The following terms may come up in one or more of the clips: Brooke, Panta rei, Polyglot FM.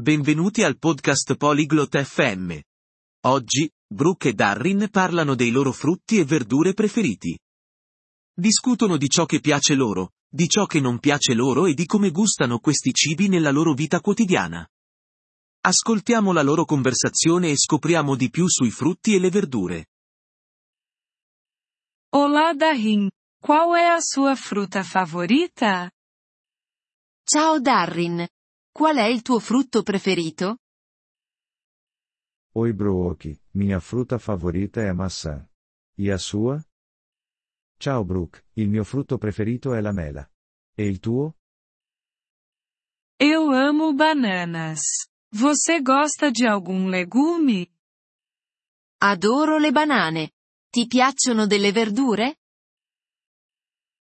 Benvenuti al podcast Polyglot FM. Oggi, Brooke e Darrin parlano dei loro frutti e verdure preferiti. Discutono di ciò che piace loro, di ciò che non piace loro e di come gustano questi cibi nella loro vita quotidiana. Ascoltiamo la loro conversazione e scopriamo di più sui frutti e le verdure. Olá Darrin, qual è la sua frutta favorita? Ciao Darrin. Qual è il tuo frutto preferito? Oi Brooke, minha frutta favorita è maçã. E a sua? Ciao Brooke, il mio frutto preferito è la mela. E il tuo? Eu amo bananas. Você gosta di algum legume? Adoro le banane. Ti piacciono delle verdure?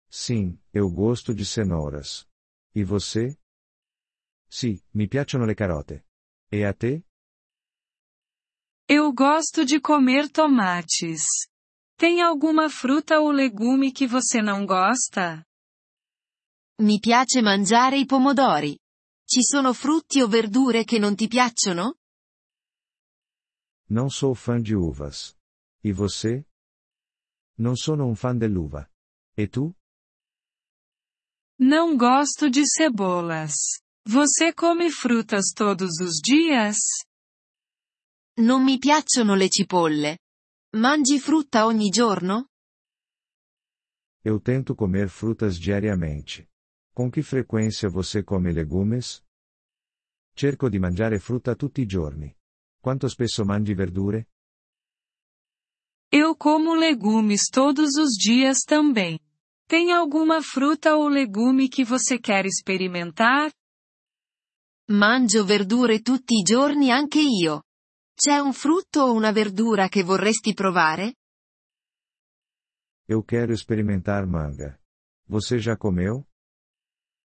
Sim, eu gosto de cenouras. E você? Sì, mi piacciono le carote. E a te? Eu gosto de comer tomates. Tem alguma fruta ou legume que você não gosta? Mi piace mangiare i pomodori. Ci sono frutti o verdure che non ti piacciono? Non sou fã de uvas. E você? Non sono un fan dell'uva. E tu? Não gosto de cebolas. Você come frutas todos os dias? Non mi piacciono le cipolle. Mangi frutta ogni giorno? Eu tento comer frutas diariamente. Com que frequência você come legumes? Cerco di mangiare frutta tutti i giorni. Quanto spesso mangi verdure? Eu como legumes todos os dias também. Tem alguma fruta ou legume que você quer experimentar? Mangio verdure tutti i giorni anche io. C'è un frutto o una verdura che vorresti provare? Eu quero experimentar manga. Você já comeu?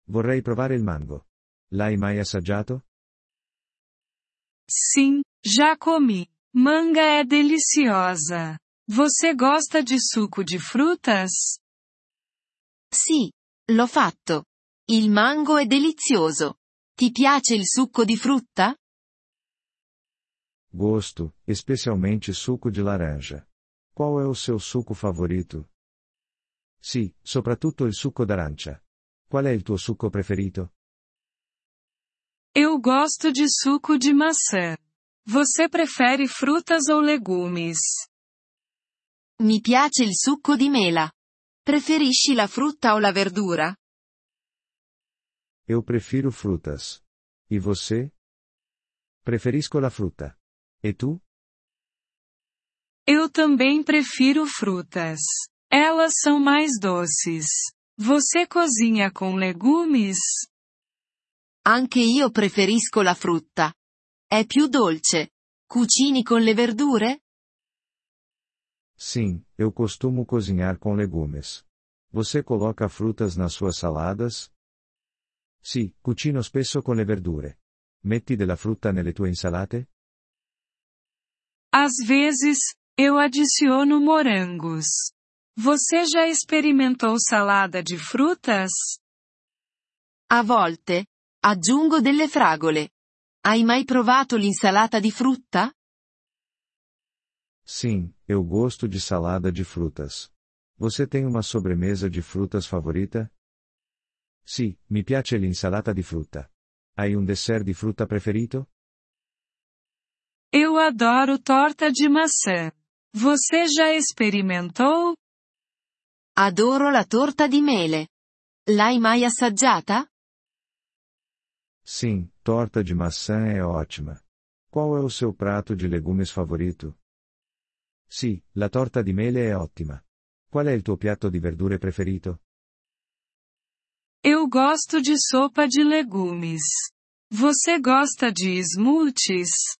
Vorrei provare il mango. L'hai mai assaggiato? Sim, já comi. Manga è deliciosa. Você gosta di succo di frutas? Sì, l'ho fatto. Il mango è delizioso. Ti piace il succo di frutta? Gosto, especialmente succo di laranja. Qual è il suo succo favorito? Sì, soprattutto il succo d'arancia. Qual è il tuo succo preferito? Eu gosto di succo di maçã. Você prefere frutas ou legumes? Mi piace il succo di mela. Preferisci la frutta o la verdura? Eu prefiro frutas. E você? Preferisco la frutta. E tu? Eu também prefiro frutas. Elas são mais doces. Você cozinha com legumes? Anche io preferisco la frutta. È più dolce. Cucini con le verdure? Sim, eu costumo cozinhar com legumes. Você coloca frutas nas suas saladas? Sì, cucino spesso con le verdure. Metti della frutta nelle tue insalate? Às vezes, eu adiciono morangos. Você já experimentou salada di frutas? A volte, aggiungo delle fragole. Hai mai provato l'insalata di frutta? Sim, eu gosto de salada de frutas. Você tem uma sobremesa de frutas favorita? Sì, mi piace l'insalata di frutta. Hai un dessert di frutta preferito? Eu adoro torta di maçã. Você já experimentou? Adoro la torta di mele. L'hai mai assaggiata? Sim, torta di maçã è ottima. Qual è il suo prato di legumes favorito? Sì, la torta di mele è ottima. Qual è il tuo piatto di verdure preferito? Eu gosto de sopa de legumes. Você gosta de smoothies?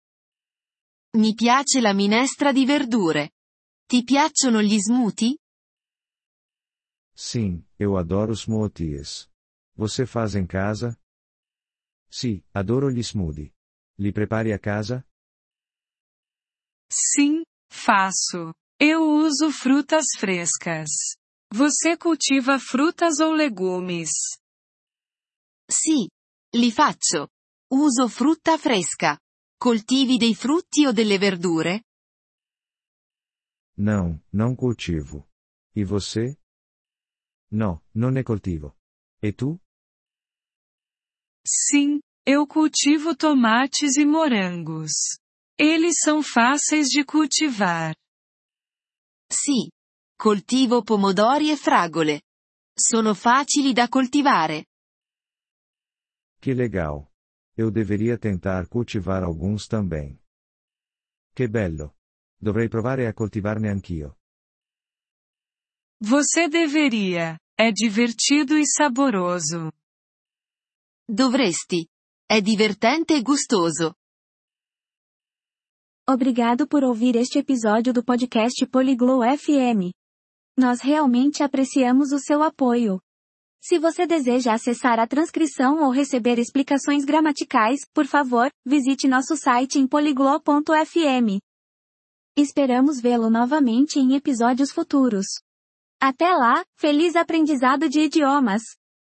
Mi piace la minestra di verdure. Ti piacciono gli smoothie? Sim, eu adoro smoothies. Você faz em casa? Sì, adoro gli smoothie. Li prepari a casa? Sim, faço. Eu uso frutas frescas. Você cultiva frutas ou legumes? Sì, li faccio. Uso frutta fresca. Coltivi dei frutti o delle verdure? Não, não cultivo. E você? No, non ne coltivo. E tu? Sim, eu cultivo tomates e morangos. Eles são fáceis de cultivar. Sì, coltivo pomodori e fragole. Sono facili da coltivare. Que legal. Eu deveria tentar cultivar alguns também. Que bello. Dovrei provare a coltivarne anch'io. Você deveria. É divertido e saboroso. Dovresti. É divertente e gostoso. Obrigado por ouvir este episódio do podcast Polyglot FM. Nós realmente apreciamos o seu apoio. Se você deseja acessar a transcrição ou receber explicações gramaticais, por favor, visite nosso site em polyglot.fm. Esperamos vê-lo novamente em episódios futuros. Até lá, feliz aprendizado de idiomas!